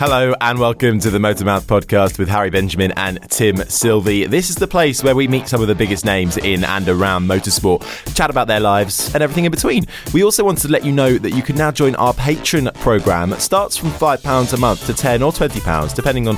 Hello and welcome to the Motormouth podcast with Harry Benjamin and Tim Silvey. This is the place where we meet some of the biggest names in and around motorsport, chat about their lives and everything in between. We also wanted to let you know that you can now join our Patreon programme that starts from £5 a month to £10 or £20, depending on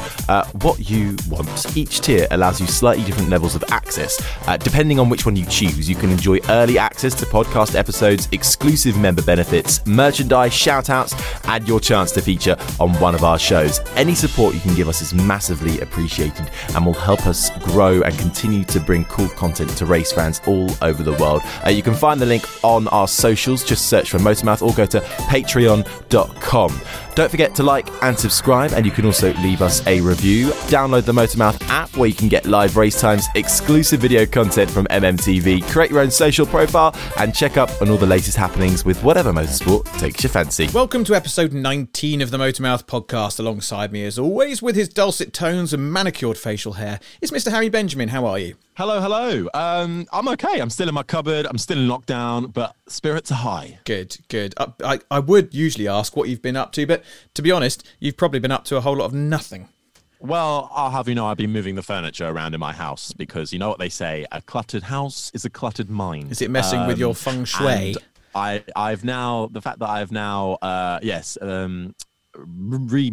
what you want. Each tier allows you slightly different levels of access. Depending on which one you choose, you can enjoy early access to podcast episodes, exclusive member benefits, merchandise, shout-outs, and your chance to feature on one of our shows. Any support you can give us is massively appreciated and will help us grow and continue to bring cool content to race fans all over the world. You can find the link on our socials. Just search for Motormouth or go to patreon.com. Don't forget to like and subscribe, and you can also leave us a review. Download the Motormouth app where you can get live race times, exclusive video content from MMTV, create your own social profile, and check up on all the latest happenings with whatever motorsport takes your fancy. Welcome to episode 19 of the Motormouth podcast. Alongside me, as always, with his dulcet tones and manicured facial hair, is Mr. Harry Benjamin. How are you? Hello. I'm okay. I'm still in my cupboard. I'm still in lockdown, but spirits are high. Good. I would usually ask what you've been up to, but to be honest, you've probably been up to a whole lot of nothing. Well, I'll have you know I've been moving the furniture around in my house because you know what they say, a cluttered house is a cluttered mind. Is it messing with your feng shui?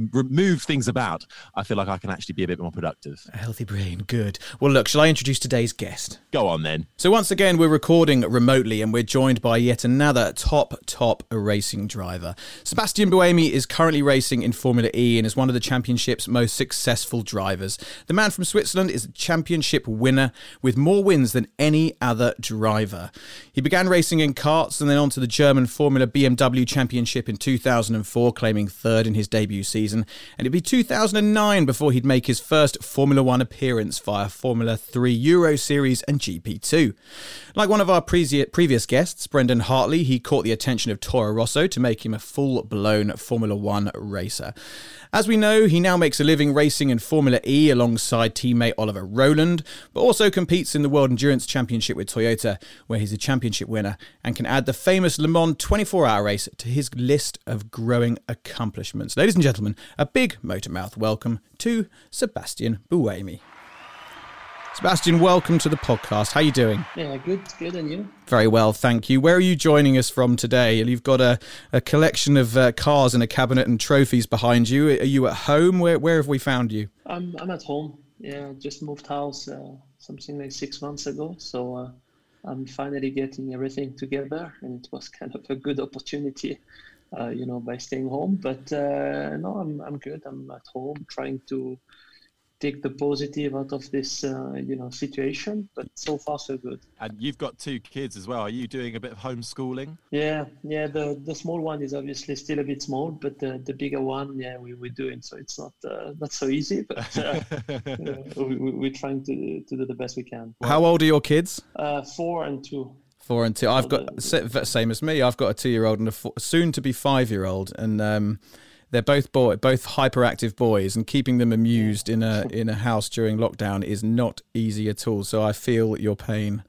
Remove things about, I feel like I can actually be a bit more productive. A healthy brain, good. Well, look, shall I introduce today's guest? Go on, then. So once again, we're recording remotely and we're joined by yet another top racing driver. Sébastien Buemi is currently racing in Formula E and is one of the championship's most successful drivers. The man from Switzerland is a championship winner with more wins than any other driver. He began racing in karts and then on to the German Formula BMW Championship in 2004, claiming third in his debut season, and it'd be 2009 before he'd make his first Formula One appearance via Formula 3 Euro Series and GP2. Like one of our previous guests, Brendan Hartley, he caught the attention of Toro Rosso to make him a full-blown Formula One racer. As we know, he now makes a living racing in Formula E alongside teammate Oliver Rowland, but also competes in the World Endurance Championship with Toyota, where he's a championship winner and can add the famous Le Mans 24-hour race to his list of growing accomplishments. Ladies and gentlemen, a big Motormouth welcome to Sébastien Buemi. Sébastien, welcome to the podcast. How are you doing? Yeah, good, and you? Very well, thank you. Where are you joining us from today? You've got a collection of cars in a cabinet and trophies behind you. Are you at home? Where have we found you? I'm at home. Yeah, just moved house something like 6 months ago, so I'm finally getting everything together, and it was kind of a good opportunity, by staying home. But no, I'm good. I'm at home trying to take the positive out of this, situation, but so far so good. And you've got two kids as well. Are you doing a bit of homeschooling? Yeah. The small one is obviously still a bit small, but the bigger one, we're doing. So it's not so easy, but we're trying to do the best we can. How old are your kids? 4 and 2. Four and two. I've got, same as me, I've got a 2-year-old and a soon-to-be 5-year-old, and they're both hyperactive boys, and keeping them amused in a house during lockdown is not easy at all. So I feel your pain.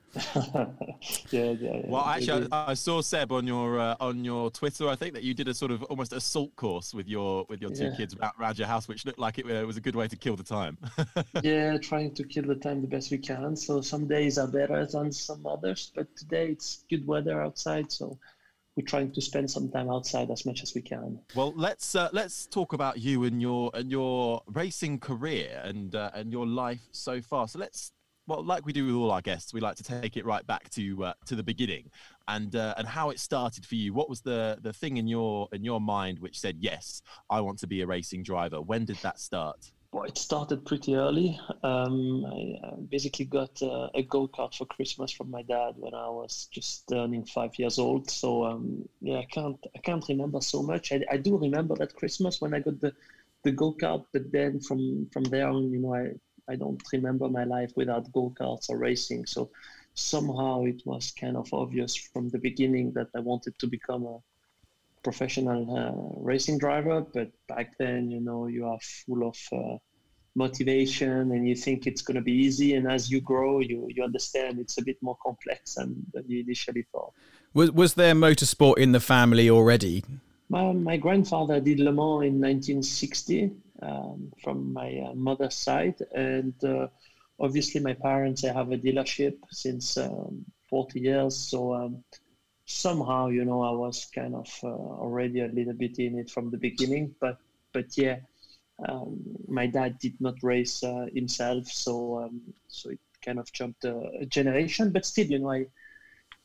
Yeah. Well, actually, I saw Seb on your Twitter. I think that you did a sort of almost assault course with your two kids around your house, which looked like it was a good way to kill the time. Yeah, trying to kill the time the best we can. So some days are better than some others, but today it's good weather outside, so we're trying to spend some time outside as much as we can. Well, let's talk about you and your racing career and your life so far. So let's. Well, like we do with all our guests, we like to take it right back to the beginning, and how it started for you. What was the thing in your mind which said, yes, I want to be a racing driver? When did that start? Well, it started pretty early. I basically got a go-kart for Christmas from my dad when I was just turning 5 years old. So I can't remember so much. I do remember that Christmas when I got the go-kart, but then from there on, I don't remember my life without go-karts or racing. So somehow it was kind of obvious from the beginning that I wanted to become a professional racing driver. But back then, you are full of motivation and you think it's going to be easy. And as you grow, you understand it's a bit more complex than you initially thought. Was there motorsport in the family already? My grandfather did Le Mans in 1960 from my mother's side, and obviously my parents, they have a dealership since 40 years, so somehow, I was kind of already a little bit in it from the beginning, but my dad did not race himself, so it kind of jumped a generation, but still,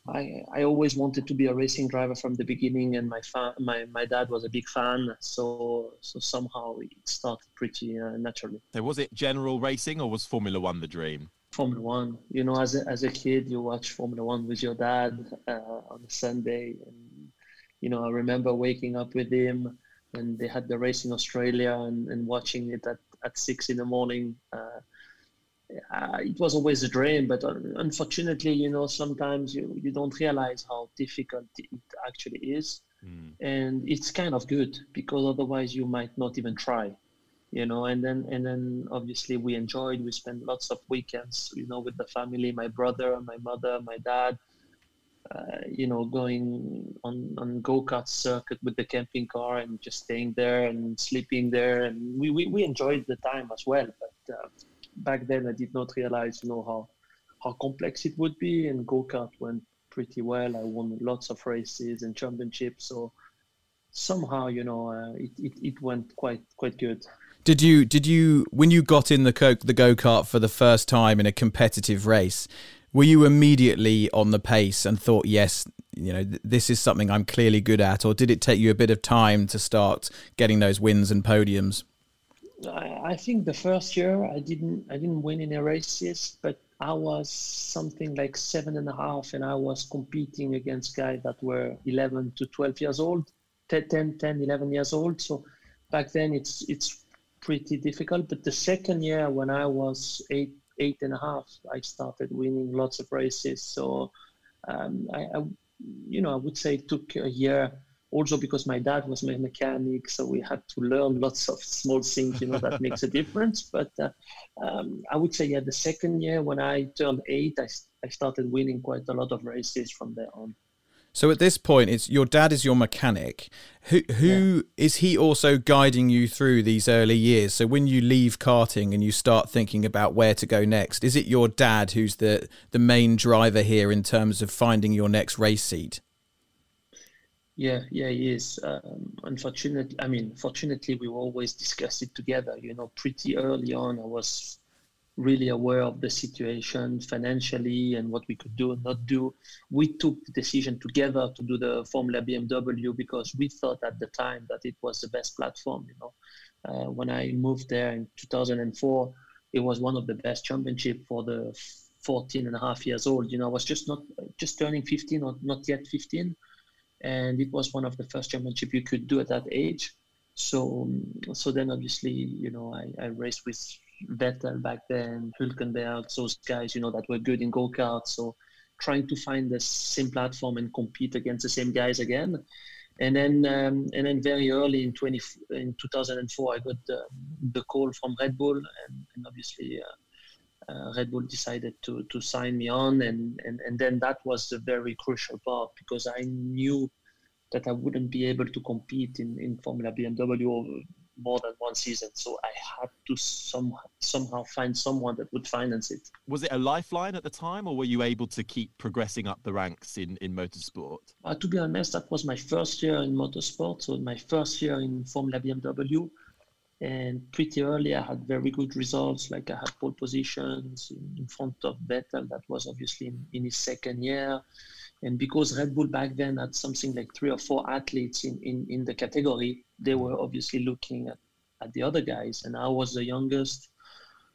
I always wanted to be a racing driver from the beginning, and my dad was a big fan, so somehow it started pretty naturally. So was it general racing, or was Formula One the dream? Formula One. As a kid, you watch Formula One with your dad on a Sunday, and I remember waking up with him when they had the race in Australia and watching it at 6 a.m. It was always a dream, but unfortunately, sometimes you don't realize how difficult it actually is. Mm. And it's kind of good, because otherwise you might not even try, and then obviously we spent lots of weekends, with the family, my brother, my mother, my dad, going on go-kart circuit with the camping car and just staying there and sleeping there. And we enjoyed the time as well, but back then I did not realize how complex it would be, and go-kart went pretty well. I won lots of races and championships, so somehow it went quite good. Did you when you got in the go-kart for the first time in a competitive race, were you immediately on the pace and thought, yes, this is something I'm clearly good at, or did it take you a bit of time to start getting those wins and podiums? I think the first year I didn't win any races, but I was something like 7.5, and I was competing against guys that were 11 to 12 years old, 10, 11 years old. So back then it's pretty difficult. But the second year, when I was 8.5, I started winning lots of races. So I would say it took a year. Also because my dad was my mechanic, so we had to learn lots of small things, that makes a difference. But I would say, the second year when I turned 8, I started winning quite a lot of races from there on. So at this point, it's your dad is your mechanic. Who is he also guiding you through these early years? So when you leave karting and you start thinking about where to go next, is it your dad who's the main driver here in terms of finding your next race seat? Yeah, he is. Fortunately, we always discussed it together. Pretty early on, I was really aware of the situation financially and what we could do and not do. We took the decision together to do the Formula BMW because we thought at the time that it was the best platform. When I moved there in 2004, it was one of the best championships for the 14.5 years old. I was just turning 15 or not yet 15. And it was one of the first championships you could do at that age. So then obviously, I raced with Vettel back then, Hülkenberg, those guys, that were good in go-kart. So trying to find the same platform and compete against the same guys again. And then very early in 2004, I got the call from Red Bull, and obviously Red Bull decided to sign me on, and then that was the very crucial part, because I knew that I wouldn't be able to compete in Formula BMW more than one season, so I had to somehow find someone that would finance it. Was it a lifeline at the time, or were you able to keep progressing up the ranks in motorsport? To be honest, that was my first year in motorsport, so my first year in Formula BMW, and pretty early I had very good results. Like I had pole positions in front of Vettel. That was obviously in his second year. And because Red Bull back then had something like 3 or 4 athletes in the category, they were obviously looking at the other guys, and I was the youngest.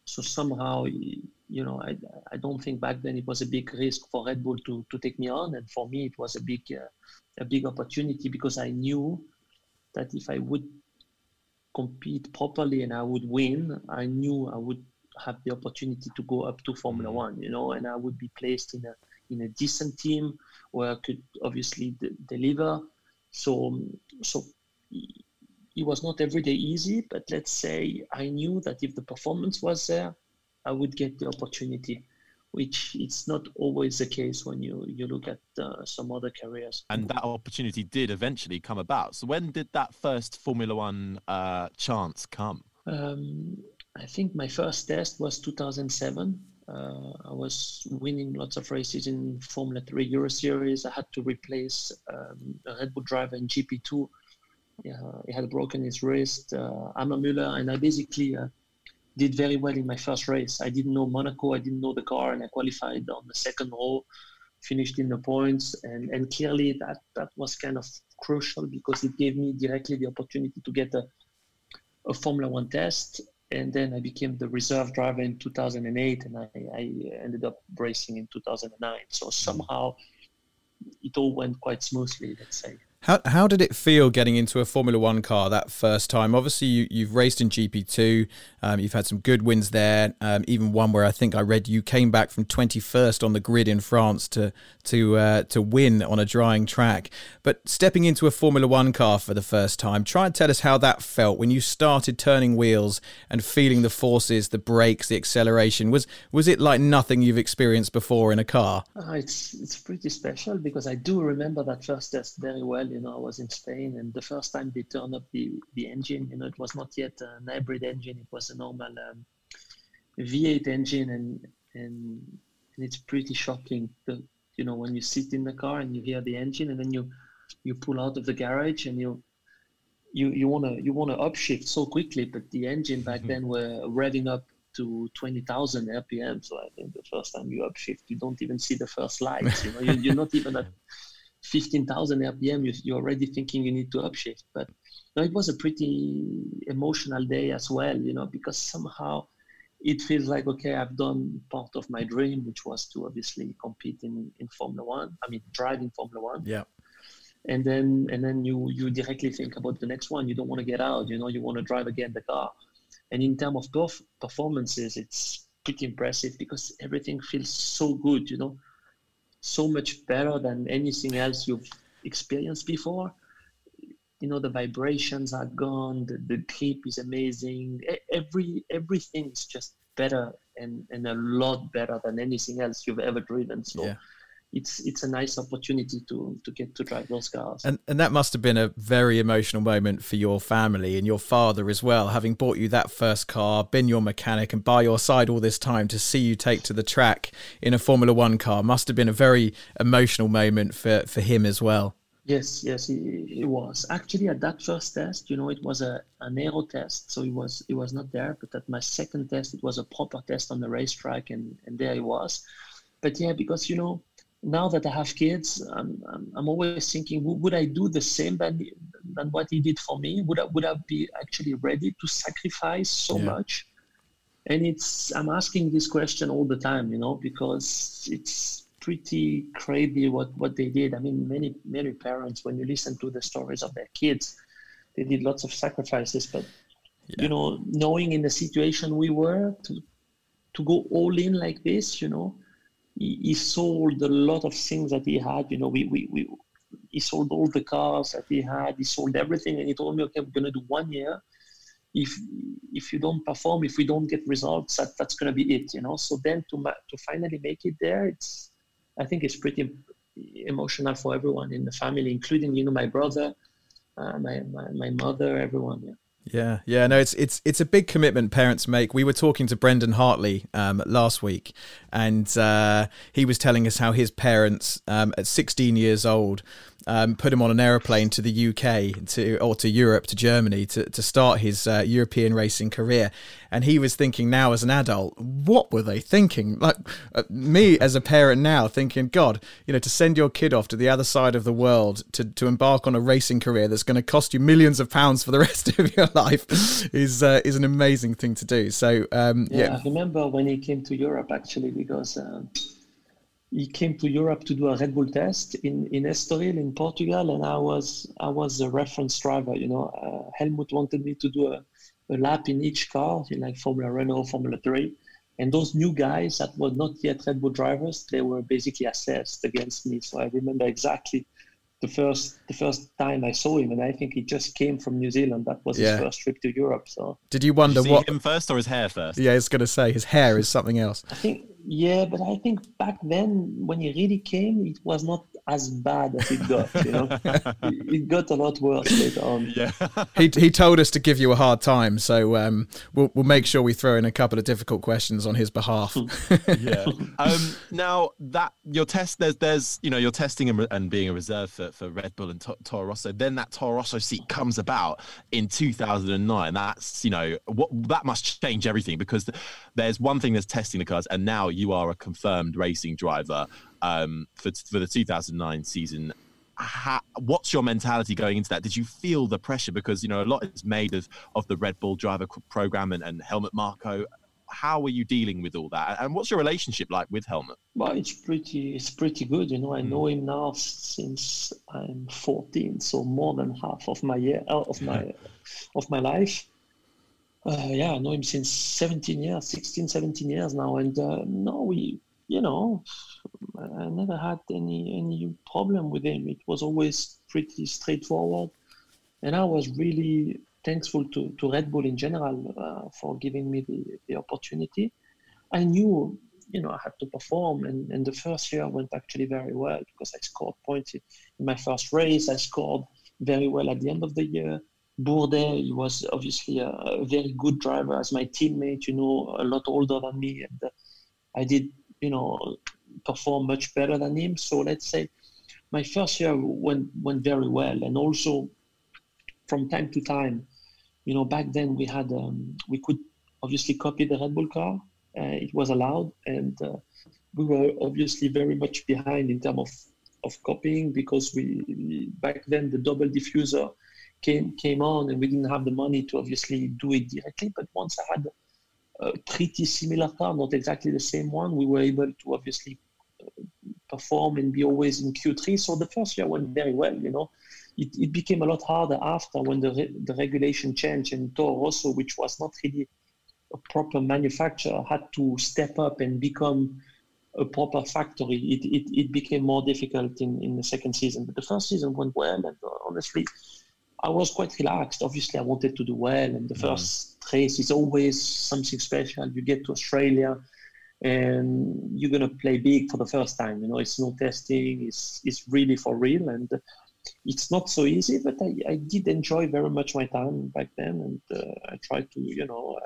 So somehow, you know, I don't think back then it was a big risk for Red Bull to take me on, and for me it was a big opportunity, because I knew that if I would compete properly and I would win, I knew I would have the opportunity to go up to Formula One, you know, and I would be placed in a decent team where I could obviously deliver. So it was not every day easy, but let's say I knew that if the performance was there, I would get the opportunity, which it's not always the case when you look at some other careers. And that opportunity did eventually come about. So when did that first Formula One chance come? I think my first test was 2007. I was winning lots of races in Formula 3 Euro Series. I had to replace a Red Bull driver in GP2. He had broken his wrist, Amar Müller, and I basically did very well in my first race. I didn't know Monaco, I didn't know the car, and I qualified on the second row, finished in the points, and clearly that was kind of crucial, because it gave me directly the opportunity to get a Formula One test. And then I became the reserve driver in 2008, and I ended up racing in 2009. So somehow it all went quite smoothly, let's say. How did it feel getting into a Formula One car that first time? Obviously, you've raced in GP2. You've had some good wins there, even one where I think I read you came back from 21st on the grid in France to win on a drying track. But stepping into a Formula One car for the first time, try and tell us how that felt when you started turning wheels and feeling the forces, the brakes, the acceleration. Was it like nothing you've experienced before in a car? It's pretty special, because I do remember that first test very well. You know, I was in Spain, and the first time they turned up the engine, you know, it was not yet an hybrid engine. It was a normal V8 engine, and it's pretty shocking, you know, when you sit in the car and you hear the engine, and then you pull out of the garage and you want to upshift so quickly, but the engine back then were revving up to 20,000 RPM. So I think the first time you upshift, you don't even see the first lights. You know, you're not even at 15,000 RPM, you're already thinking you need to upshift. But no, it was a pretty emotional day as well, you know, because somehow it feels like, okay, I've done part of my dream, which was to obviously compete in Formula One. I mean, drive in Formula One. Yeah. And then you directly think about the next one. You don't want to get out, you know, you want to drive again the car. And in terms of performances, it's pretty impressive, because everything feels so good, you know, so much better than anything else you've experienced before. You know, the vibrations are gone, the grip is amazing, everything is just better and a lot better than anything else you've ever driven. So yeah. It's a nice opportunity to get to drive those cars. And that must have been a very emotional moment for your family and your father as well, having bought you that first car, been your mechanic and by your side all this time, to see you take to the track in a Formula One car. Must have been a very emotional moment for him as well. Yes, it was. Actually, at that first test, you know, it was an aero test, so it was not there. But at my second test, it was a proper test on the racetrack, and there it was. But yeah, because, you know, now that I have kids, I'm always thinking, would I do the same than what he did for me? Would I be actually ready to sacrifice so much? And I'm asking this question all the time, you know, because it's pretty crazy what they did. I mean, many parents, when you listen to the stories of their kids, they did lots of sacrifices. But you know, knowing in the situation we were to go all in like this, you know, he sold a lot of things that he had. You know, he sold all the cars that he had. He sold everything, and he told me, okay, we're going to do 1 year. If you don't perform, if we don't get results, that's going to be it, you know. So then to finally make it there, I think it's pretty emotional for everyone in the family, including, you know, my brother, my mother, everyone, yeah. Yeah. No, it's a big commitment parents make. We were talking to Brendan Hartley last week, and he was telling us how his parents at 16 years old put him on an aeroplane to the UK to Europe, to Germany, to start his European racing career. And he was thinking now as an adult, what were they thinking? Like me as a parent now thinking, God, you know, to send your kid off to the other side of the world to embark on a racing career that's going to cost you millions of pounds for the rest of your life is an amazing thing to do. So, I remember when he came to Europe, actually, because... He came to Europe to do a Red Bull test in Estoril in Portugal, and I was a reference driver. You know, Helmut wanted me to do a lap in each car, in like Formula Renault, Formula 3, and those new guys that were not yet Red Bull drivers, they were basically assessed against me. So I remember exactly the first time I saw him, and I think he just came from New Zealand. That was his first trip to Europe. So did you wonder what him first or his hair first? Yeah, I was going to say his hair is something else. I think, yeah, but I think back then when he really came, it was not as bad as it got. You know, it got a lot worse later on. Yeah, he told us to give you a hard time, so we'll make sure we throw in a couple of difficult questions on his behalf. Yeah. Now that your test, there's you know, you're testing and being a reserve for Red Bull and Toro Rosso. Then that Toro Rosso seat comes about in 2009. That's, you know, that must change everything, because there's one thing that's testing the cars, and now you are a confirmed racing driver for the 2009 season. What's your mentality going into that? Did you feel the pressure? Because, you know, a lot is made of the Red Bull driver program and Helmut Marko. How are you dealing with all that, and what's your relationship like with Helmut? Well, it's pretty good, you know. I know him now since I'm 14, so more than half of my of my life. I know him since 16-17 years now, and I never had any problem with him. It was always pretty straightforward, and I was really thankful to Red Bull in general for giving me the opportunity. I knew, you know, I had to perform, and the first year went actually very well, because I scored points in my first race. I scored very well at the end of the year. Bourdais was obviously a very good driver as my teammate, you know, a lot older than me, and I did, you know, perform much better than him. So let's say my first year went very well, and also from time to time, you know, back then we had, we could obviously copy the Red Bull car. It was allowed, and we were obviously very much behind in terms of copying, because we back then the double diffuser came on, and we didn't have the money to obviously do it directly. But once I had a pretty similar car, not exactly the same one, we were able to obviously perform and be always in Q3. So the first year went very well, you know. It became a lot harder after, when the regulation changed, and Toro Rosso, which was not really a proper manufacturer, had to step up and become a proper factory. It became more difficult in the second season. But the first season went well, and honestly, I was quite relaxed. Obviously, I wanted to do well, and the first race is always something special. You get to Australia, and you're going to play big for the first time. You know, it's no testing. It's really for real, and it's not so easy, but I did enjoy very much my time back then, and I tried to, you know,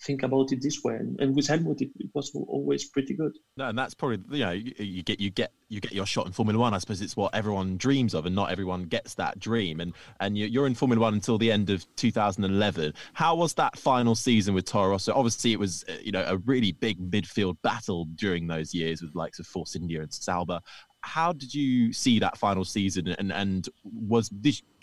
think about it this way. And with Helmut, it was always pretty good. No, and that's probably, you know, you get your shot in Formula One. I suppose it's what everyone dreams of, and not everyone gets that dream. And you're in Formula One until the end of 2011. How was that final season with Toro Rosso? Obviously, it was, you know, a really big midfield battle during those years with the likes of Force India and Sauber. How did you see that final season, and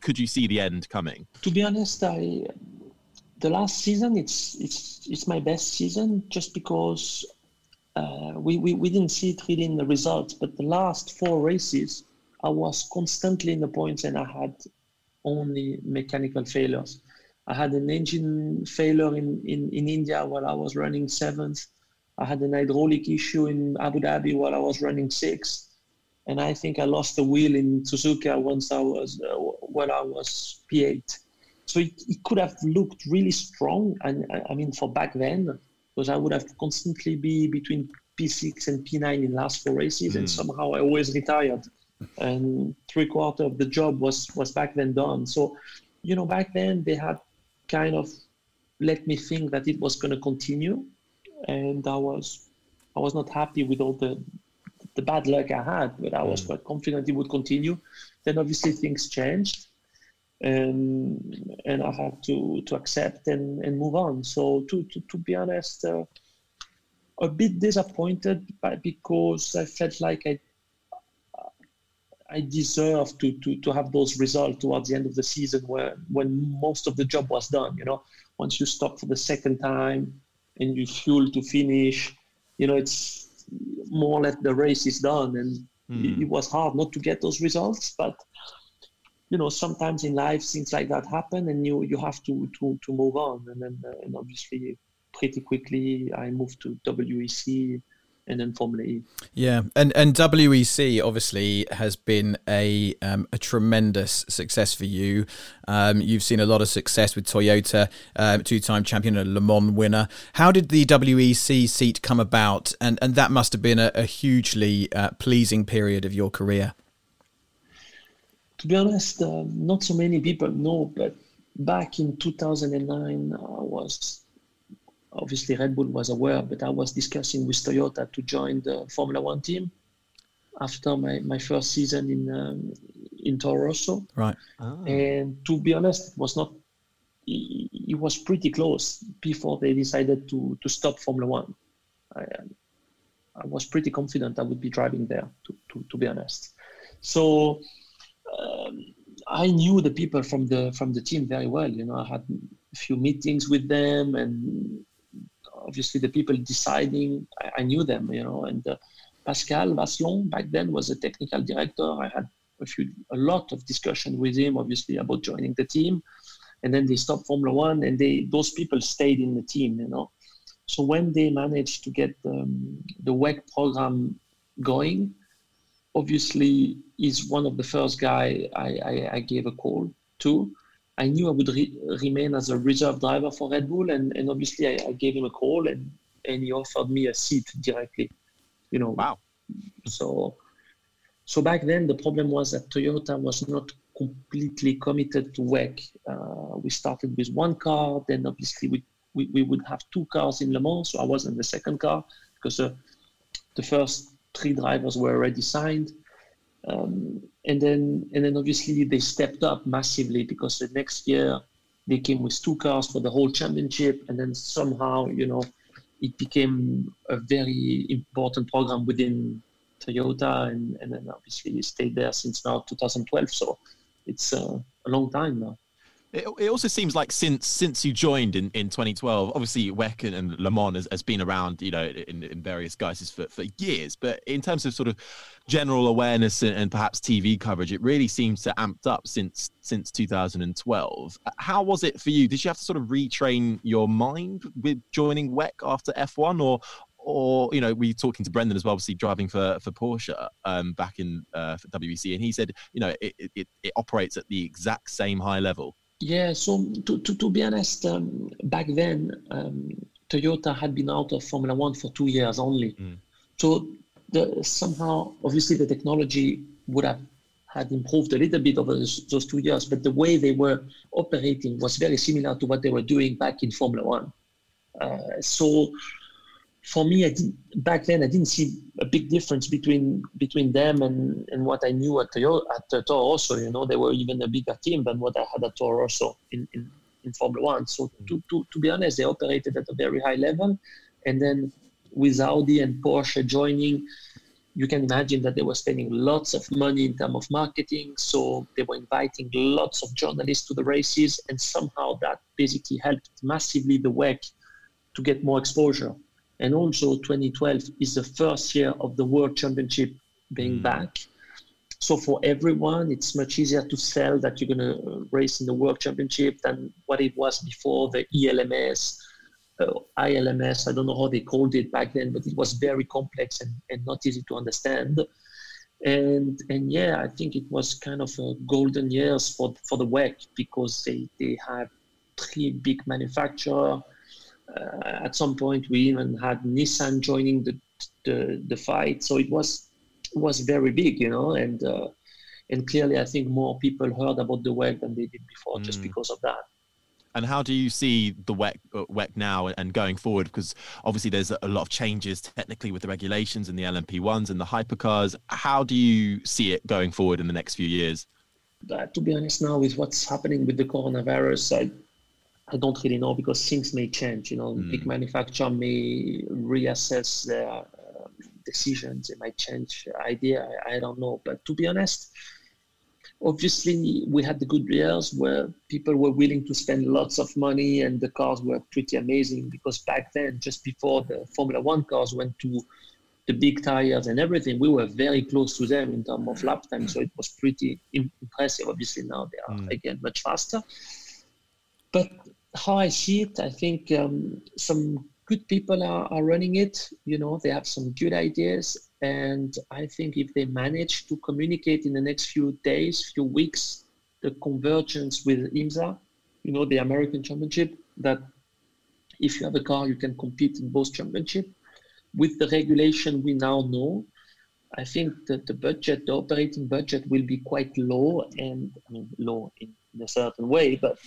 could you see the end coming? To be honest, the last season, it's my best season, just because we didn't see it really in the results, but the last four races, I was constantly in the points, and I had only mechanical failures. I had an engine failure in India while I was running 7th. I had an hydraulic issue in Abu Dhabi while I was running sixth, and I think I lost the wheel in Suzuka once I was when I was P8. So it could have looked really strong, and I mean for back then, because I would have constantly be between P6 and P9 in last four races, and somehow I always retired, and three quarter of the job was back then done. So, you know, back then they had kind of let me think that it was going to continue, and I was not happy with all the bad luck I had, but I was quite confident it would continue. Then obviously things changed, and I had to accept and move on. So to be honest, a bit disappointed because I felt like I deserved to have those results towards the end of the season when most of the job was done. You know, once you stop for the second time and you fuel to finish, you know, it's more or less the race is done, and it was hard not to get those results. But, you know, sometimes in life things like that happen, and you have to move on. And then and obviously pretty quickly I moved to WEC and then Formula E. Yeah, and WEC obviously has been a tremendous success for you. You've seen a lot of success with Toyota, two-time champion and a Le Mans winner. How did the WEC seat come about? And that must have been a hugely pleasing period of your career. To be honest, not so many people know, but back in 2009, I was... Obviously, Red Bull was aware, but I was discussing with Toyota to join the Formula One team after my first season in Toro Rosso. Right. Oh. And to be honest, it was pretty close before they decided to stop Formula One. I was pretty confident I would be driving there, to be honest. So I knew the people from the team very well. You know, I had a few meetings with them, and obviously the people deciding, I knew them, you know, and Pascal Vasselon back then was a technical director. I had a lot of discussion with him, obviously, about joining the team, and then they stopped Formula One, and those people stayed in the team, you know. So when they managed to get the WEC program going, obviously he's one of the first guy I gave a call to. I knew I would remain as a reserve driver for Red Bull, and obviously I gave him a call, and he offered me a seat directly, you know. Wow. So back then the problem was that Toyota was not completely committed to WEC. We started with one car, then obviously we would have two cars in Le Mans, so I was in the second car because the first three drivers were already signed. And then obviously they stepped up massively because the next year they came with two cars for the whole championship, and then somehow, you know, it became a very important program within Toyota, and then obviously it stayed there since now 2012. So it's a long time now. It also seems like since you joined in 2012, obviously WEC and Le Mans has been around, you know, in various guises for years. But in terms of sort of general awareness and perhaps TV coverage, it really seems to amped up since 2012. How was it for you? Did you have to sort of retrain your mind with joining WEC after F1, or you know, we were talking to Brendan as well, obviously driving for Porsche back in for WEC, and he said, you know, it operates at the exact same high level. Yeah, so to be honest, back then, Toyota had been out of Formula One for 2 years only. So somehow, obviously, the technology would have had improved a little bit over those 2 years, but the way they were operating was very similar to what they were doing back in Formula One. So for me, back then, I didn't see a big difference between them and what I knew at Toro Rosso. You know, they were even a bigger team than what I had at Toro Rosso in Formula One. So to be honest, they operated at a very high level. And then with Audi and Porsche joining, you can imagine that they were spending lots of money in terms of marketing. So they were inviting lots of journalists to the races. And somehow that basically helped massively the WEC to get more exposure. And also 2012 is the first year of the World Championship being back. So for everyone, it's much easier to sell that you're going to race in the World Championship than what it was before the ELMS ILMS. I don't know how they called it back then, but it was very complex and not easy to understand. And yeah, I think it was kind of a golden years for the WEC, because they had three big manufacturers. At some point, we even had Nissan joining the fight. So it was very big, you know, and clearly I think more people heard about the WEC than they did before, just because of that. And how do you see the WEC now and going forward? Because obviously there's a lot of changes technically with the regulations and the LMP1s and the hypercars. How do you see it going forward in the next few years? To be honest, now with what's happening with the coronavirus, I don't really know, because things may change. You know, big manufacturer may reassess their decisions. They might change idea. I don't know. But to be honest, obviously we had the good years where people were willing to spend lots of money and the cars were pretty amazing, because back then, just before the Formula One cars went to the big tires and everything, we were very close to them in terms of lap time. So it was pretty impressive. Obviously now they are again much faster. But how I see it, I think some good people are running it. You know, they have some good ideas. And I think if they manage to communicate in the next few days, few weeks, the convergence with IMSA, you know, the American Championship, that if you have a car, you can compete in both championships. With the regulation we now know, I think that the budget, the operating budget, will be quite low, and I mean, low in a certain way, but...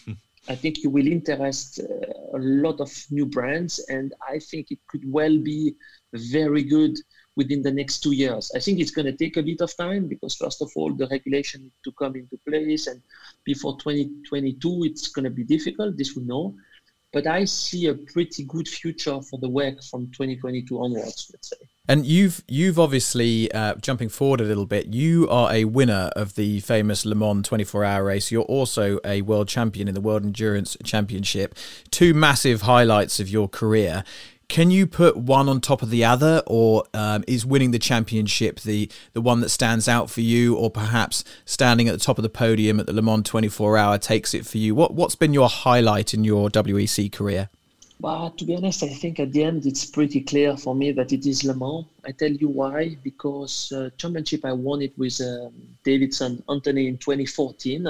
I think you will interest a lot of new brands, and I think it could well be very good within the next 2 years. I think it's going to take a bit of time, because first of all, the regulation needs to come into place, and before 2022, it's going to be difficult, this we know. But I see a pretty good future for the WEC from 2022 onwards, let's say. And you've obviously, jumping forward a little bit, you are a winner of the famous Le Mans 24-hour race. You're also a world champion in the World Endurance Championship. Two massive highlights of your career. Can you put one on top of the other, or is winning the championship the one that stands out for you, or perhaps standing at the top of the podium at the Le Mans 24-hour takes it for you? What's been your highlight in your WEC career? But to be honest, I think at the end it's pretty clear for me that it is Le Mans. I tell you why, because championship I won it with Davidson Anthony in 2014,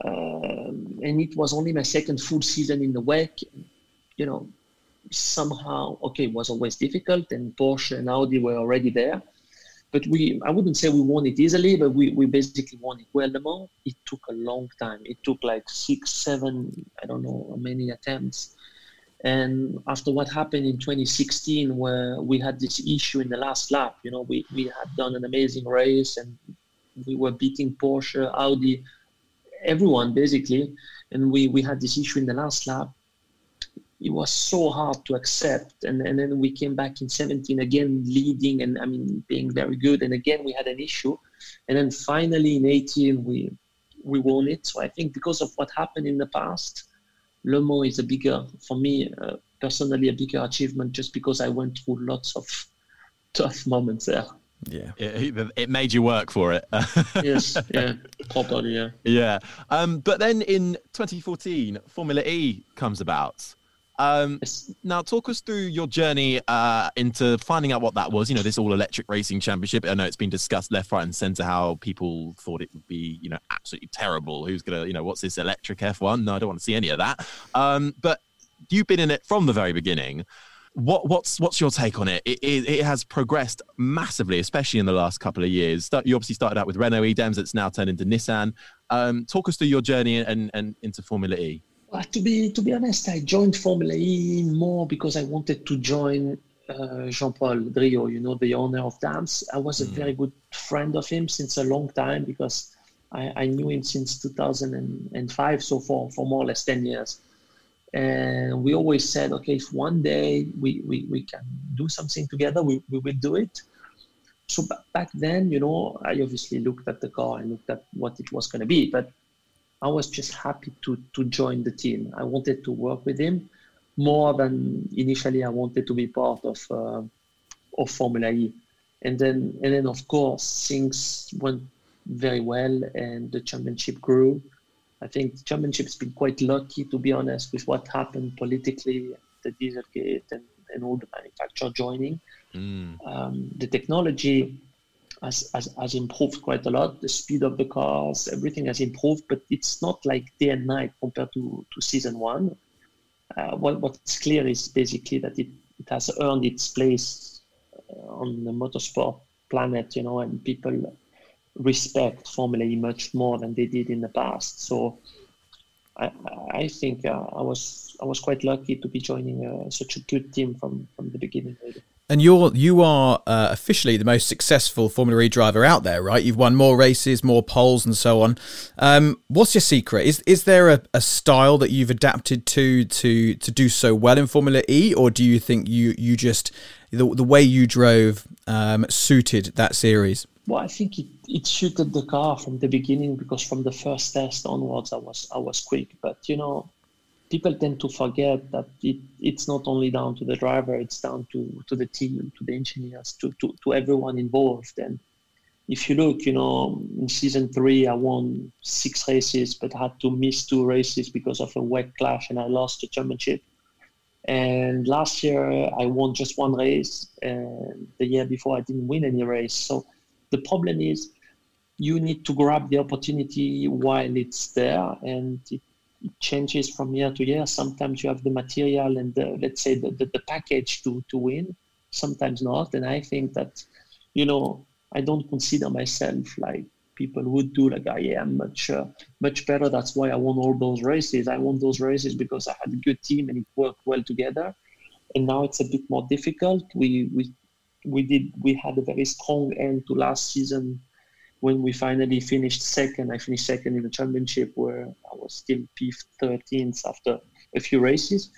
and it was only my second full season in the WEC. You know, somehow, okay, it was always difficult, and Porsche and Audi were already there. But I wouldn't say we won it easily, but we basically won it. Well, Le Mans, it took a long time. It took like 6, 7, I don't know how many attempts. And after what happened in 2016, where we had this issue in the last lap, you know, we had done an amazing race and we were beating Porsche, Audi, everyone basically. And we had this issue in the last lap. It was so hard to accept. And then we came back in 2017 again, leading and, I mean, being very good. And again, we had an issue. And then finally in 2018, we won it. So I think because of what happened in the past, Le Mans is personally, a bigger achievement, just because I went through lots of tough moments there. Yeah. It made you work for it. Yes, yeah, properly, yeah. Yeah. But then in 2014, Formula E comes about. Yes. Now, talk us through your journey into finding out what that was, you know, this all-electric racing championship. I know it's been discussed left, right and centre, how people thought it would be, you know, absolutely terrible. Who's going to, you know, what's this electric F1? No, I don't want to see any of that. But you've been in it from the very beginning. What's your take on it? It has progressed massively, especially in the last couple of years. You obviously started out with Renault eDams. It's now turned into Nissan. Talk us through your journey and into Formula E. To be honest, I joined Formula E more because I wanted to join Jean-Paul Drio, you know, the owner of Dams. I was a very good friend of him since a long time, because I knew him since 2005, so for more or less 10 years. And we always said, okay, if one day we can do something together, we will do it. So back then, you know, I obviously looked at the car and looked at what it was going to be, but I was just happy to join the team. I wanted to work with him more than initially I wanted to be part of Formula E. And then of course, things went very well and the championship grew. I think the championship's been quite lucky, to be honest, with what happened politically the Dieselgate and all the manufacturer joining. The technology has improved quite a lot. The speed of the cars, everything has improved, but it's not like day and night compared to season one. What's clear is basically that it has earned its place on the motorsport planet, you know, and people respect Formula E much more than they did in the past. So I think I was quite lucky to be joining such a good team from the beginning. And you are officially the most successful Formula E driver out there, right? You've won more races, more poles, and so on. What's your secret? Is there a style that you've adapted to do so well in Formula E, or do you think you just the way you drove suited that series? Well, I think it suited the car from the beginning, because from the first test onwards, I was quick. But you know, people tend to forget that it's not only down to the driver, it's down to the team, to the engineers, to everyone involved. And if you look, you know, in season 3, I won 6 races, but had to miss 2 races because of a wet clash, and I lost the championship. And last year, I won just 1 race, and the year before, I didn't win any race. So the problem is you need to grab the opportunity while it's there, and it changes from year to year. Sometimes you have the material and the package to win, sometimes not. And I think that, you know, I don't consider myself like people would do, like I am much better. That's why I won all those races. I won those races because I had a good team and it worked well together. And now it's a bit more difficult. We had a very strong end to last season. When we finally finished second, I finished second in the championship, where I was still P13th after a few races.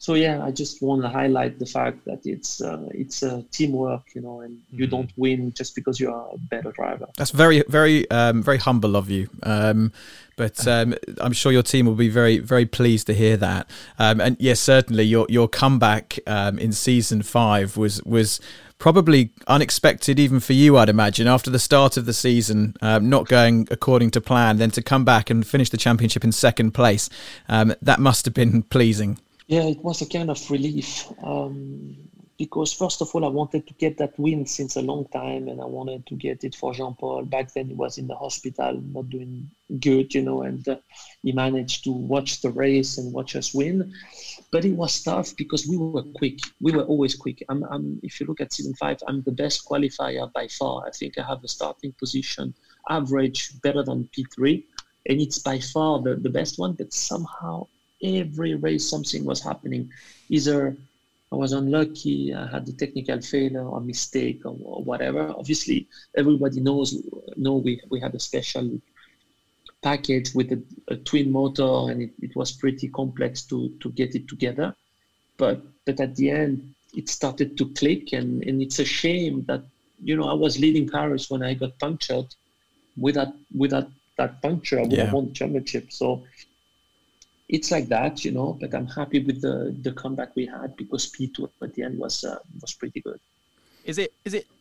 So yeah, I just want to highlight the fact that it's a teamwork, you know, and you don't win just because you are a better driver. That's very, very, very humble of you. But I'm sure your team will be very, very pleased to hear that. And yes, certainly your comeback in season 5 was probably unexpected even for you, I'd imagine, after the start of the season, not going according to plan, then to come back and finish the championship in second place. That must have been pleasing. Yeah, it was a kind of relief, because first of all, I wanted to get that win since a long time, and I wanted to get it for Jean-Paul. Back then, he was in the hospital, not doing good, you know, and he managed to watch the race and watch us win. But it was tough because we were quick. We were always quick. If you look at season 5, I'm the best qualifier by far. I think I have a starting position average better than P3, and it's by far the best one. But somehow, every race, something was happening. Either I was unlucky, I had a technical failure or mistake or whatever. Obviously, everybody knows we had a special package with a twin motor, and it was pretty complex to get it together. But at the end, it started to click, and it's a shame that, you know, I was leading Paris when I got punctured. Without that puncture, I would have won the championship. So it's like that, you know, but I'm happy with the comeback we had, because P2 at the end was pretty good. Is it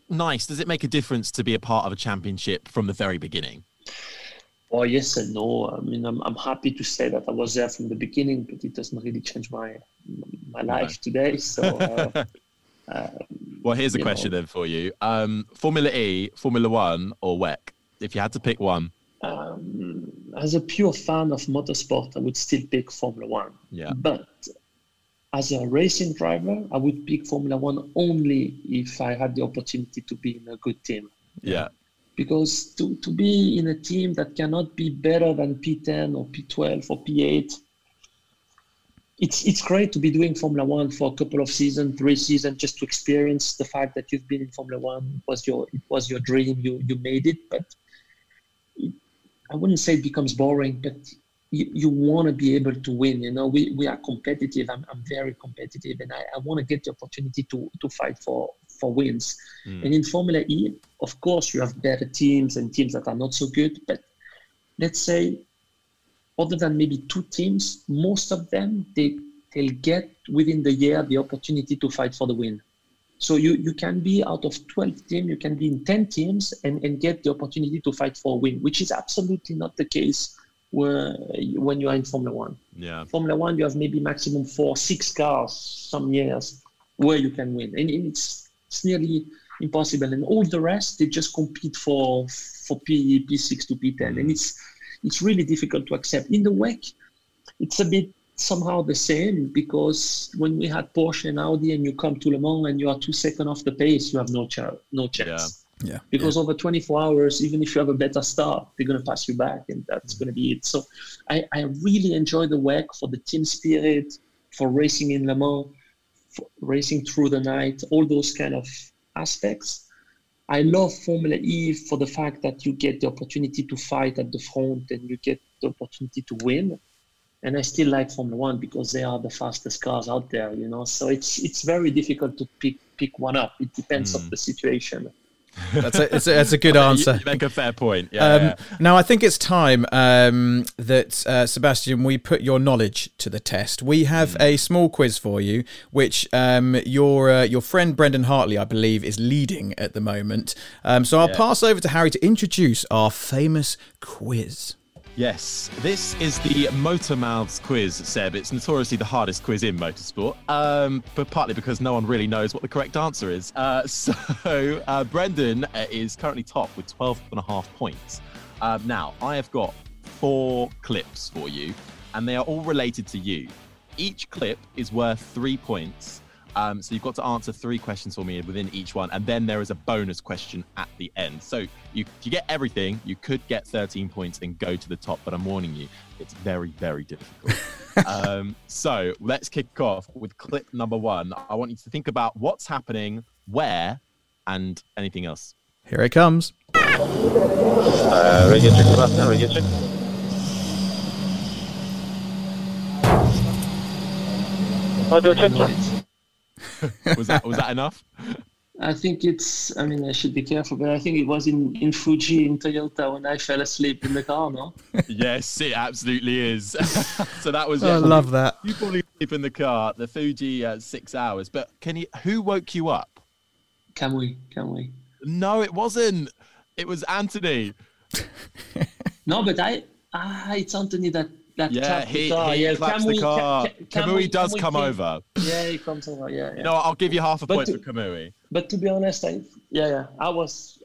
nice? Does it make a difference to be a part of a championship from the very beginning? Oh, yes and no. I mean, I'm happy to say that I was there from the beginning, but it doesn't really change my life today. So, well, here's a question then for you: Formula E, Formula One, or WEC? If you had to pick one. As a pure fan of motorsport, I would still pick Formula One. Yeah. But as a racing driver, I would pick Formula One only if I had the opportunity to be in a good team. Yeah. Because to be in a team that cannot be better than P10 or P12 or P8, it's great to be doing Formula One for a couple of seasons, 3 seasons, just to experience the fact that you've been in Formula One. It was your dream. You made it, but I wouldn't say it becomes boring, but you want to be able to win. You know, we are competitive. I'm very competitive, and I want to get the opportunity to fight for wins. And in Formula E, of course, you have better teams and teams that are not so good. But let's say, other than maybe 2 teams, most of them, they'll get within the year the opportunity to fight for the win. So you can be out of 12 teams, you can be in 10 teams and get the opportunity to fight for a win, which is absolutely not the case when you are in Formula One. Yeah. Formula One, you have maybe maximum 4-6 cars some years where you can win, and it's nearly impossible. And all the rest, they just compete for P6 to P10, and it's really difficult to accept. In the WEC, it's a bit somehow the same, because when we had Porsche and Audi, and you come to Le Mans and you are 2 seconds off the pace, you have no chance. Yeah. Because over 24 hours, even if you have a better start, they're going to pass you back, and that's going to be it. So I really enjoy the WEC for the team spirit, for racing in Le Mans, for racing through the night, all those kind of aspects. I love Formula E for the fact that you get the opportunity to fight at the front and you get the opportunity to win. And I still like Formula One because they are the fastest cars out there, you know. So it's very difficult to pick one up. It depends on the situation. That's a good answer. You make a fair point. Now I think it's time that Sebastian, we put your knowledge to the test. We have a small quiz for you, which your friend Brendan Hartley, I believe, is leading at the moment. So I'll pass over to Harry to introduce our famous quiz. Yes, this is the Motormouth's quiz, Seb. It's notoriously the hardest quiz in motorsport, but partly because no one really knows what the correct answer is. So Brendan is currently top with 12 and a half points. Now, I have got 4 clips for you, and they are all related to you. Each clip is worth 3 points, so you've got to answer 3 questions for me within each one, and then there is a bonus question at the end. So if you get everything, you could get 13 points and go to the top, but I'm warning you, it's very, very difficult. So let's kick off with clip number 1. I want you to think about what's happening, where, and anything else. Here it comes. Radio check, Sebastian, radio check. Radio check. Was that enough? I think I should be careful, but I think it was in Fuji, in Toyota, when I fell asleep in the car, no? Yes, it absolutely is. So that was... I love that. You probably sleep in the car, the Fuji, 6 hours. But who woke you up? Kamui. No, it wasn't. It was Anthony. No, but it's Anthony that he claps the car. Kamui does come over. Yeah, he comes over. Yeah. No, I'll give you half a point for Kamui. But to be honest, I was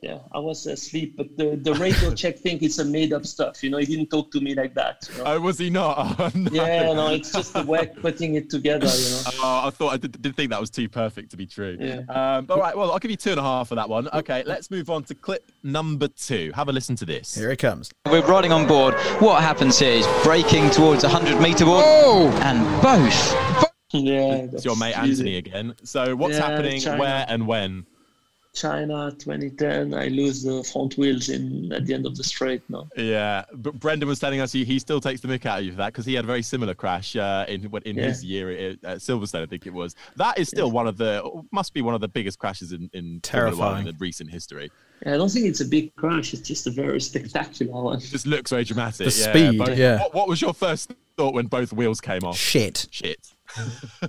asleep. But the radio check thing is a made-up stuff. You know, he didn't talk to me like that. You know? Oh, was he not? Oh, no. Yeah, no, it's just the WEC putting it together. You know. Oh, I did think that was too perfect to be true. Yeah. All right, well, I'll give you 2.5 for that one. Okay, let's move on to clip number 2. Have a listen to this. Here it comes. We're riding on board. What happens here is braking towards 100-meter wall. Oh! And both. Yeah, it's your mate Anthony again. So what's happening, China, where and when? China 2010, I lose the front wheels at the end of the straight now. Yeah, but Brendan was telling us he still takes the mick out of you for that, because he had a very similar crash in his year at Silverstone, I think it was. That is still must be one of the biggest crashes in terrifying in recent history. Yeah, I don't think it's a big crash, it's just a very spectacular one. It just looks very dramatic. The speed, What was your first thought when both wheels came off? Shit.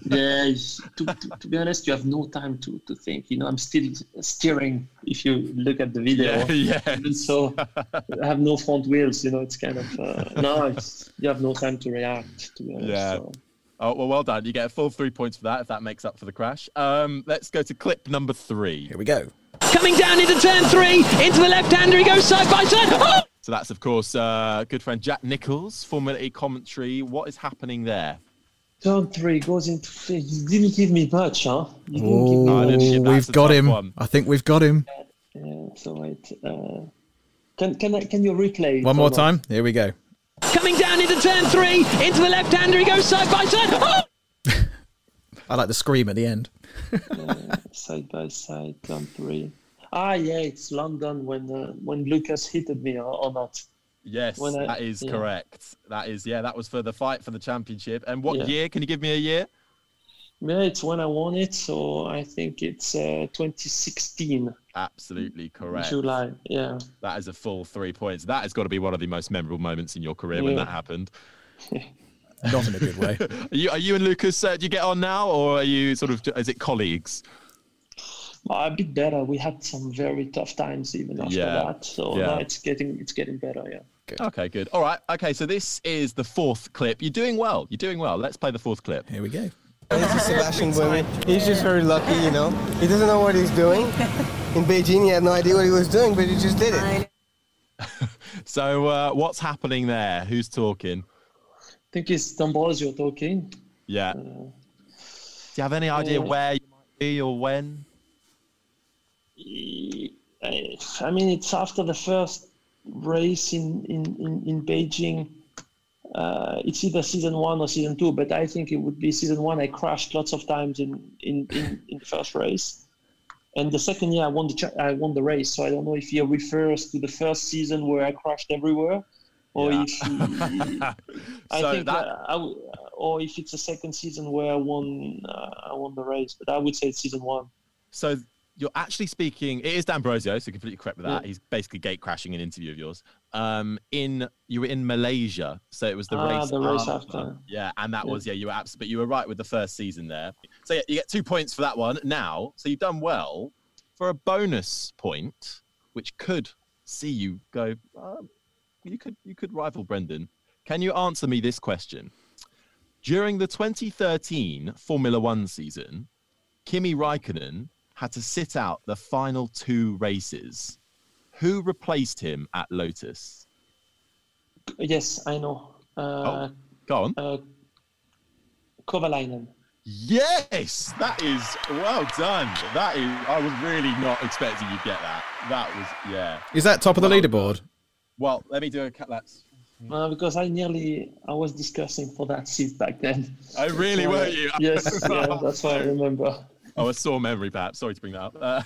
Yeah, to be honest, you have no time to think. You know, I'm still steering. If you look at the video, Even so, I have no front wheels. You know, it's kind of you have no time to react. To be honest, so. Oh well done. You get a full 3 points for that. If that makes up for the crash, let's go to clip number 3. Here we go. Coming down into turn 3, into the left-hander, he goes side by side. Oh! So that's of course good friend Jack Nichols, Formula E commentary. What is happening there? Turn 3 goes into... You didn't give me much, huh? We've got him. One. I think we've got him. Yeah, it's all right. Can you replay? One more time. Here we go. Coming down into turn 3, into the left-hander, he goes side by side. Oh! I like the scream at the end. Side by side, turn 3. It's London when Lucas hit me or not. Yes, that is correct. That is, that was for the fight for the championship. And what year? Can you give me a year? Yeah, it's when I won it, so I think it's 2016. Absolutely correct. July, That is a full 3 points. That has got to be one of the most memorable moments in your career when that happened. Not in a good way. Are you and Lucas, do you get on now, or are you sort of, is it colleagues? A bit better. We had some very tough times even after that. So now it's getting better. Good. Okay, good. All right. Okay, so this is the fourth clip. You're doing well. You're doing well. Let's play the fourth clip. Here we go. This is Sébastien Buemi. He's just very lucky, you know. He doesn't know what he's doing. In Beijing, he had no idea what he was doing, but he just did it. So what's happening there? Who's talking? I think it's D'Ambrosio talking. Yeah. Do you have any idea where you might be or when? I mean, it's after the first race in Beijing. It's either season one or season two, but I think it would be season one. I crashed lots of times in the first race, and the second year I won the race. So I don't know if he refers to the first season where I crashed everywhere, or or if it's the second season where I won the race. But I would say it's season one. So. You're actually speaking... It is D'Ambrosio, so completely correct with that. Yeah. He's basically gate-crashing an interview of yours. You were in Malaysia, so it was the race after. Yeah, and that was... Yeah, you were but you were right with the first season there. So, yeah, you get 2 points for that one now. So you've done well for a bonus point, which could see you go... You could rival Brendan. Can you answer me this question? During the 2013 Formula One season, Kimi Raikkonen had to sit out the final two races. Who replaced him at Lotus? Yes, I know. Go on. Kovalainen. Yes, that is well done. That is, I was really not expecting you'd get that. That was, yeah. Is that top of the leaderboard? Well, let me do a cut. Because I was discussing for that seat back then. I really were you? Yes, yeah, that's what I remember. Oh, a sore memory, perhaps. Sorry to bring that up.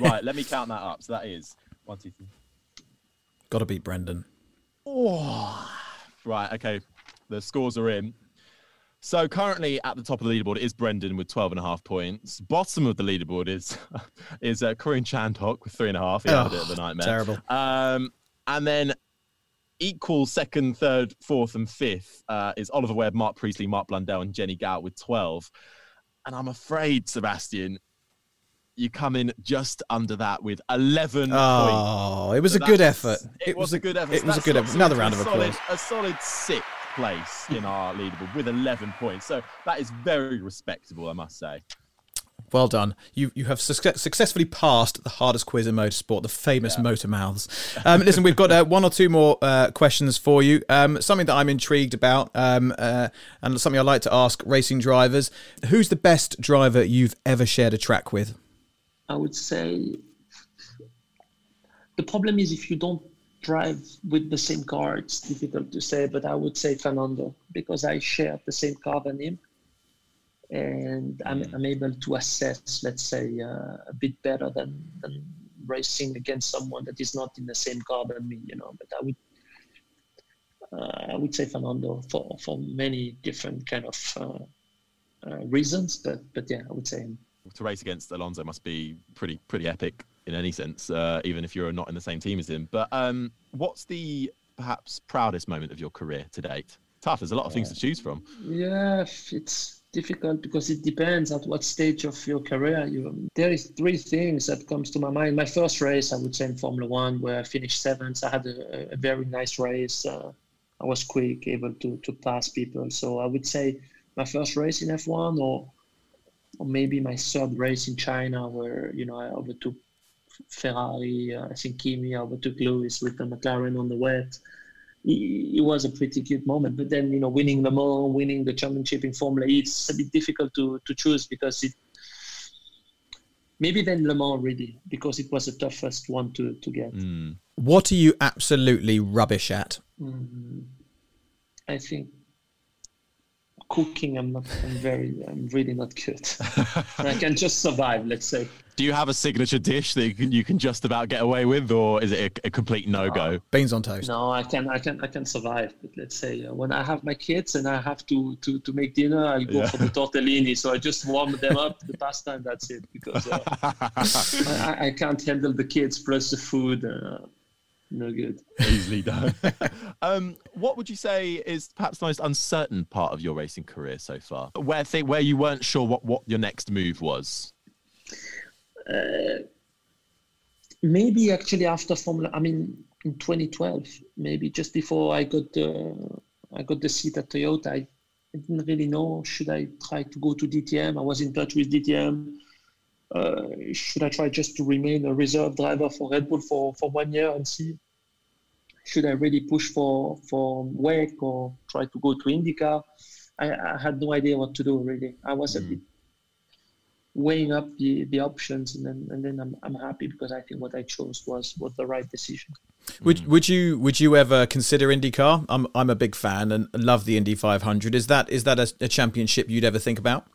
Right, let me count that up. So that is 1, 2, 3. Got to beat Brendan. Oh. Right, okay. The scores are in. So currently at the top of the leaderboard is Brendan with 12.5 points. Bottom of the leaderboard is Karun Chandhok with 3.5. He had a bit of a nightmare. Terrible. And then equal second, third, fourth, and fifth is Oliver Webb, Mark Priestley, Mark Blundell, and Jenny Gow with 12. And I'm afraid, Sebastian, you come in just under that with 11 points. Oh, it was a good effort. It was a good effort. It was a good effort. Another round of applause. A solid sixth place in our leaderboard with 11 points. So that is very respectable, I must say. Well done. You have successfully passed the hardest quiz in motorsport, the famous Motormouths. Listen, we've got one or two more questions for you. Something that I'm intrigued about and something I like to ask racing drivers. Who's the best driver you've ever shared a track with? I would say the problem is if you don't drive with the same car, it's difficult to say, but I would say Fernando because I shared the same car than him. And I'm able to assess, let's say, a bit better than racing against someone that is not in the same car than me, you know. But I would say Fernando for many different kind of reasons. But yeah, I would say him. To race against Alonso must be pretty epic in any sense, even if you're not in the same team as him. But what's the perhaps proudest moment of your career to date? Tough. There's a lot of things to choose from. Yeah, it's difficult because it depends at what stage of your career there is three things that comes to my mind. My first race, I would say, in Formula One, where I finished seventh. I had a very nice race. I was quick, able to pass people. So I would say my first race in F1 or maybe my third race in China where, you know, I overtook Ferrari, I think Kimi, I overtook Lewis with the McLaren on the wet. It was a pretty good moment, but then, you know, winning Le Mans, winning the championship in Formula E, it's a bit difficult to choose because maybe then Le Mans really, because it was the toughest one to get. Mm. What are you absolutely rubbish at? I think cooking. I'm really not good. I can just survive, let's say. Do you have a signature dish that you can just about get away with, or is it a complete no-go? Beans on toast. No, I can survive. But let's say when I have my kids and I have to make dinner, I'll go for the tortellini. So I just warm them up, the pasta, and that's it. Because I can't handle the kids plus the food. No good. Easily done. What would you say is perhaps the most uncertain part of your racing career so far? Where you weren't sure what your next move was? Maybe actually after Formula... I mean, in 2012, maybe just before I got the seat at Toyota. I didn't really know, should I try to go to DTM? I was in touch with DTM. Should I try just to remain a reserve driver for Red Bull for 1 year and see? Should I really push for WEC or try to go to IndyCar? I had no idea what to do, really. I was a bit weighing up the options, and then I'm happy because I think what I chose was the right decision. Would you ever consider IndyCar? I'm a big fan and love the Indy 500. Is that a championship you'd ever think about?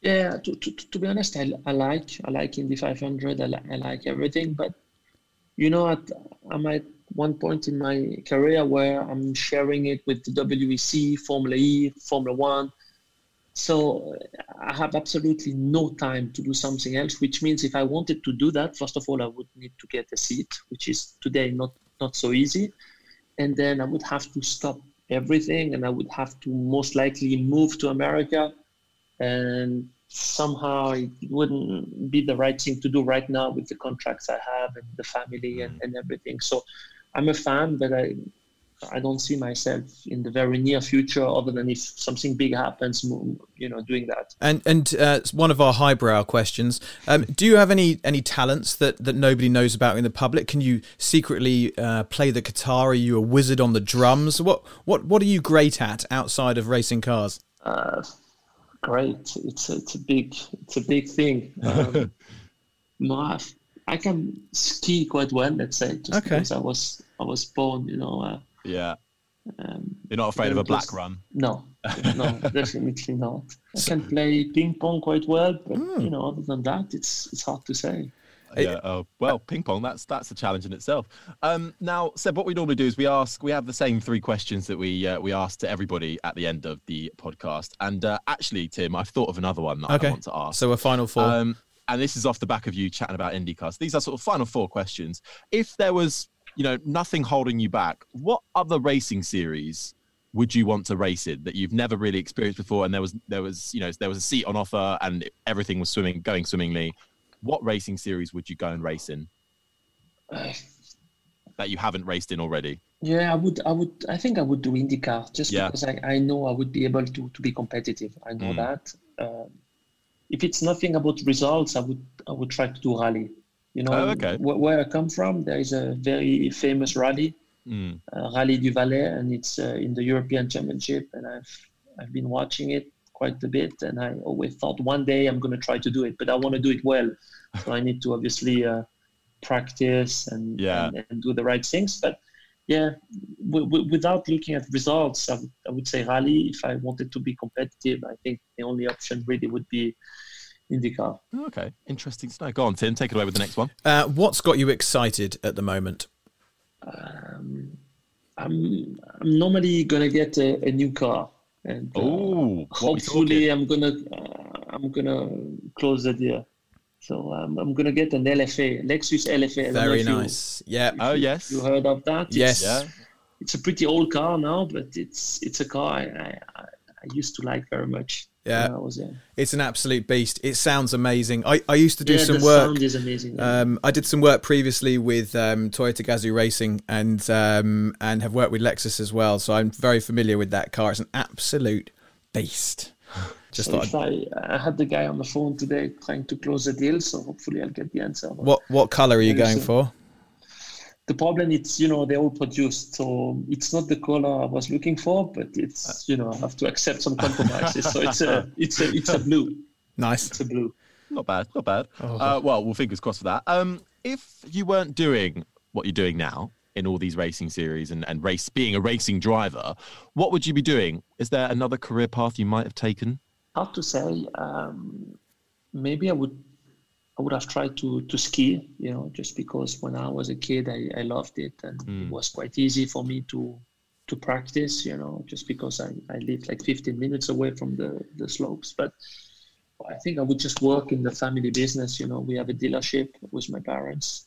Yeah, to be honest, I like Indy 500. I like everything, but you know, I'm at one point in my career where I'm sharing it with the WEC, Formula E, Formula One. So I have absolutely no time to do something else, which means if I wanted to do that, first of all, I would need to get a seat, which is today not so easy. And then I would have to stop everything, and I would have to most likely move to America. And somehow it wouldn't be the right thing to do right now with the contracts I have and the family and everything. So I'm a fan, but I don't see myself in the very near future, other than if something big happens, you know, doing that. And it's one of our highbrow questions. Do you have any talents that nobody knows about in the public? Can you secretly play the guitar? Are you a wizard on the drums? What are you great at outside of racing cars? Great. It's a big thing. I can ski quite well, let's say, because I was born, you know. You're not afraid of a black run? No, definitely not. I can play ping pong quite well, but you know, other than that, it's hard to say. Yeah. Well, ping pong, that's a challenge in itself. Now, Seb, what we normally do is we have the same three questions that we ask to everybody at the end of the podcast. And actually, Tim, I've thought of another one that I want to ask. So a final four. And this is off the back of you chatting about IndyCars. These are sort of final four questions. If there was, you know, nothing holding you back, what other racing series would you want to race in that you've never really experienced before? And there was a seat on offer and everything was going swimmingly. What racing series would you go and race in that you haven't raced in already? Yeah, I think I would do IndyCar just because I know I would be able to be competitive. I know that. If it's nothing about results, I would try to do rally. You know, where I come from, there is a very famous rally, Rallye du Valais, and it's in the European Championship, and I've been watching it quite a bit, and I always thought one day I'm going to try to do it, but I want to do it well, so I need to obviously practice and do the right things. But yeah, without looking at results, I would say rally. If I wanted to be competitive, I think the only option really would be IndyCar. Okay, interesting to know. Go on, Tim, take it away with the next one. What's got you excited at the moment? I'm normally going to get a new car. And hopefully I'm gonna close the deal. So I'm gonna get an LFA, Lexus LFA. Very nice. Yes. You heard of that? Yes. It's a pretty old car now, but it's a car I used to like very much. Yeah. When I was young. It's an absolute beast. It sounds amazing. I used to do some work. Sound is amazing. Yeah. I did some work previously with Toyota Gazoo Racing and have worked with Lexus as well. So I'm very familiar with that car. It's an absolute beast. Just so I had the guy on the phone today trying to close the deal. So hopefully I'll get the answer. What color are you going for? The problem is, you know, they're all produced, so it's not the color I was looking for, but it's, you know, I have to accept some compromises. So it's a blue. Nice. It's a blue. Not bad. Well, fingers crossed for that. If you weren't doing what you're doing now in all these racing series and being a racing driver, what would you be doing? Is there another career path you might have taken? Hard to say. Maybe I would have tried to ski, you know, just because when I was a kid, I loved it, and it was quite easy for me to practice, you know, just because I lived like 15 minutes away from the slopes. But I think I would just work in the family business. You know, we have a dealership with my parents,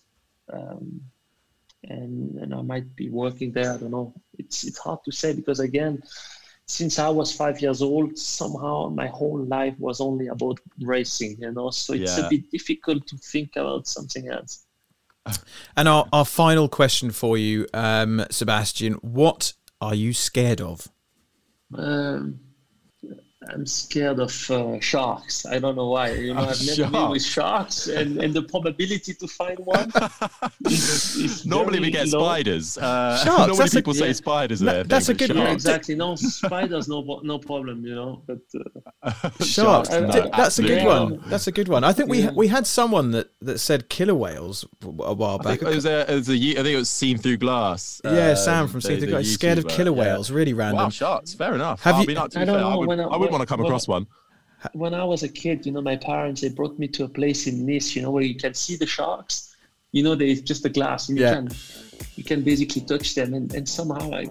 and I might be working there. I don't know. It's hard to say because, again, since I was 5 years old, somehow my whole life was only about racing, you know, so it's a bit difficult to think about something else. And our final question for you, Sebastian, what are you scared of? I'm scared of sharks. I don't know why. You know, I've never been with sharks, and the probability to find one is normally we get low. Spiders. Sharks, normally people say spiders. No, that's a good one. Yeah, exactly. No, spiders, no problem. You know, but sharks. That's a good one. That's a good one. I think we had someone that said killer whales a while back. I think it was Seen Through Glass. Yeah, Sam from Seen Through Glass. Scared of killer whales. Really random. Wow, sharks. Fair enough. I wouldn't want to come across one. When I was a kid, you know, my parents, they brought me to a place in Nice, you know, where you can see the sharks. You know, there's just a glass and you can basically touch them. And somehow I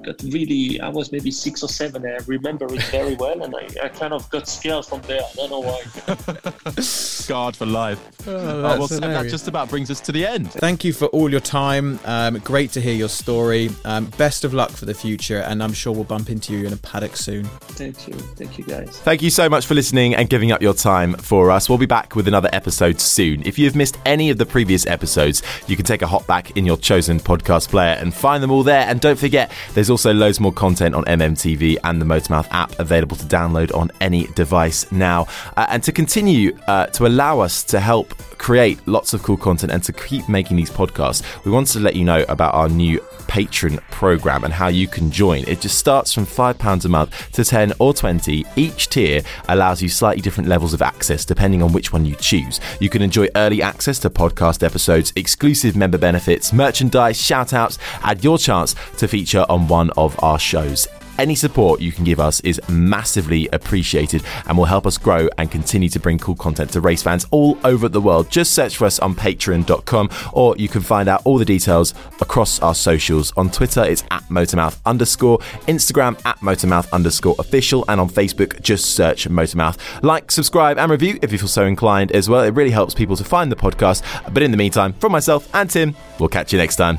was maybe 6 or 7. And I remember it very well. And I kind of got scared from there. I don't know why. Scarred for life. That just about brings us to the end. Thank you for all your time. Great to hear your story. Best of luck for the future. And I'm sure we'll bump into you in a paddock soon. Thank you. Thank you, guys. Thank you so much for listening and giving up your time for us. We'll be back with another episode soon. If you've missed any of the previous episodes, you can take a hop back in your chosen podcast player and find them all there. And don't forget, there's also loads more content on MMTV and the Motormouth app available to download on any device now. And to continue to allow us to help create lots of cool content and to keep making these podcasts, we wanted to let you know about our new Patreon program and how you can join. It just starts from £5 a month to 10 or 20. Each tier allows you slightly different levels of access depending on which one you choose. You can enjoy early access to podcast episodes, exclusive member benefits, merchandise, shout-outs, and your chance to feature on one of our shows. Any support you can give us is massively appreciated and will help us grow and continue to bring cool content to race fans all over the world. Just search for us on patreon.com, or you can find out all the details across our socials. On Twitter, it's @Motormouth_, Instagram @Motormouth_official, and on Facebook, just search Motormouth. Like, subscribe and review if you feel so inclined as well. It really helps people to find the podcast. But in the meantime, from myself and Tim, we'll catch you next time.